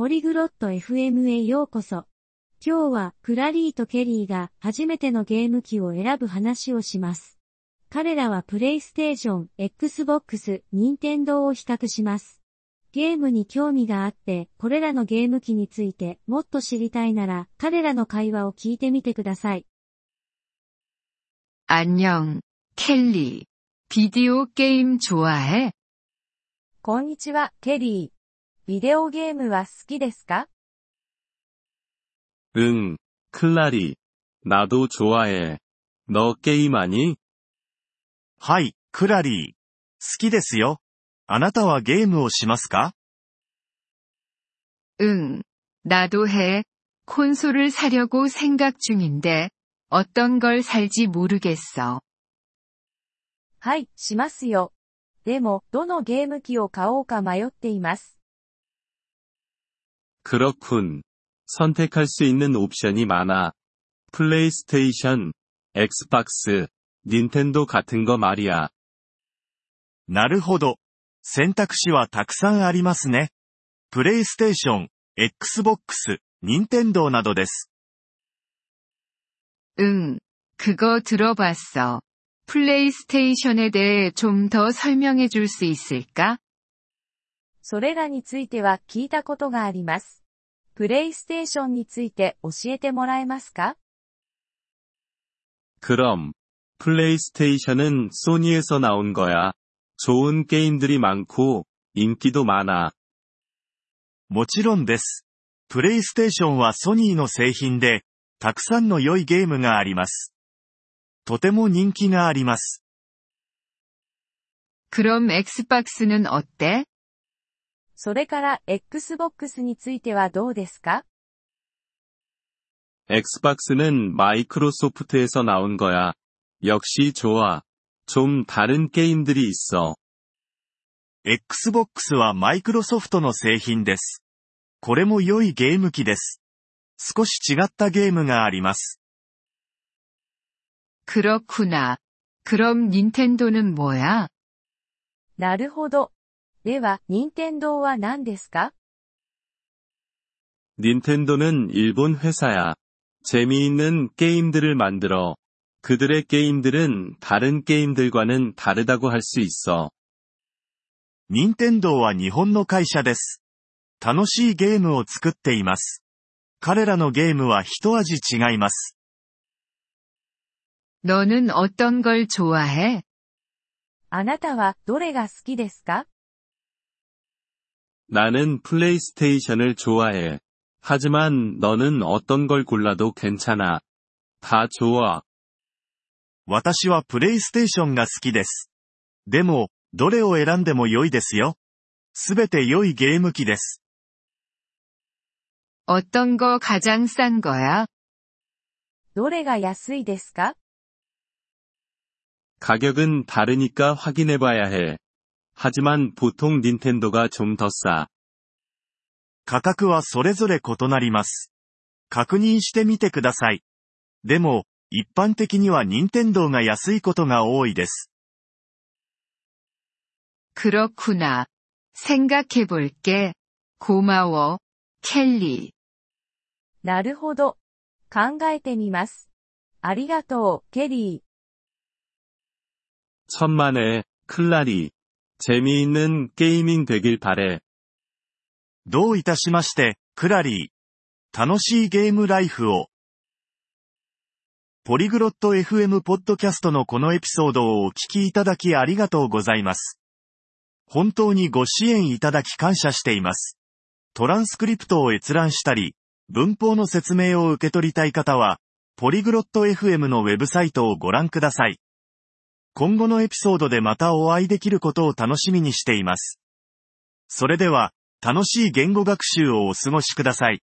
ポリグロット FM へようこそ。今日はクラリーとケリーが初めてのゲーム機を選ぶ話をします。彼らはプレイステーション、Xbox、任天堂を比較します。ゲームに興味があって、これらのゲーム機についてもっと知りたいなら、彼らの会話を聞いてみてください。안녕、ケリー。ビデオゲーム좋아해?こんにちは、ケリー。ビデオゲームは好きですか?うん、클라리。나도 좋아해。너ゲーム하니?はい、クラリー。好きですよ。あなたはゲームをしますか?うん、나도 해。콘솔을 사려고 생각 중인데、어떤 걸 살지 모르겠어。はい、しますよ。でも、どのゲーム機を買おうか迷っています。그렇군。선택할 수 있는 옵션이 많아。플레이스테이션、엑스박스、任天堂같은거말이야。なるほど。選択肢はたくさんありますね。プレイステーション、Xbox、任天堂などです。うん、그거 들어봤어。플레이스테이션에 대해 좀 더 설명해 줄 수 있을까? それらについては聞いたことがあります。プレイステーションについて教えてもらえますか？그럼 플레이스테이션은 소니에서 나온 거야. 좋은 게임들이 많고 인기도 많아. もちろんです。プレイステーションはソニーの製品で、たくさんの良いゲームがあります。とても人気があります。그럼 Xbox는 어때?それから Xbox についてはどうですか？ Xbox는 마이크로소프트에서 나온 거야.역시 좋아. 좀 다른 게임들이 있어. Xboxはマイクロソフトの製品です。これも良いゲーム機です。少し違ったゲームがあります。그렇구나。그럼任天堂는뭐야?なるほど。では、任天堂は何ですか?任天堂는일본회사야。재미있는게임들을만들어。그들의게임들은다른게임들과는다르다고할수있어。任天堂は日本の会社です。楽しいゲームを作っています。彼らのゲームは一味違います。너는어떤걸좋아해?あなたはどれが好きですか?나는플레이스테이션을좋아해。하지만너는어떤걸골라도괜찮아。다좋아。私はプレイステーションが好きです。でも、どれを選んでも良いですよ。すべて良いゲーム機です。어떤거가장싼거야?どれが安いですか?가격은 다르니까 확인해봐야 해。하지만 보통 닌텐도가 좀 더 싸。価格はそれぞれ異なります。確認してみてください。でも、一般的には任天堂が安いことが多いです。그렇구나。생각해볼게。고마워、ケリー。なるほど。考えてみます。ありがとう、ケリー。천만에、클라리。재미있는ゲーミング되길 바래。どういたしまして、クラリー。楽しいゲームライフを。ポリグロット FM ポッドキャストのこのエピソードをお聞きいただきありがとうございます。本当にご支援いただき感謝しています。トランスクリプトを閲覧したり、文法の説明を受け取りたい方は、ポリグロット FM のウェブサイトをご覧ください。今後のエピソードでまたお会いできることを楽しみにしています。それでは、楽しい言語学習をお過ごしください。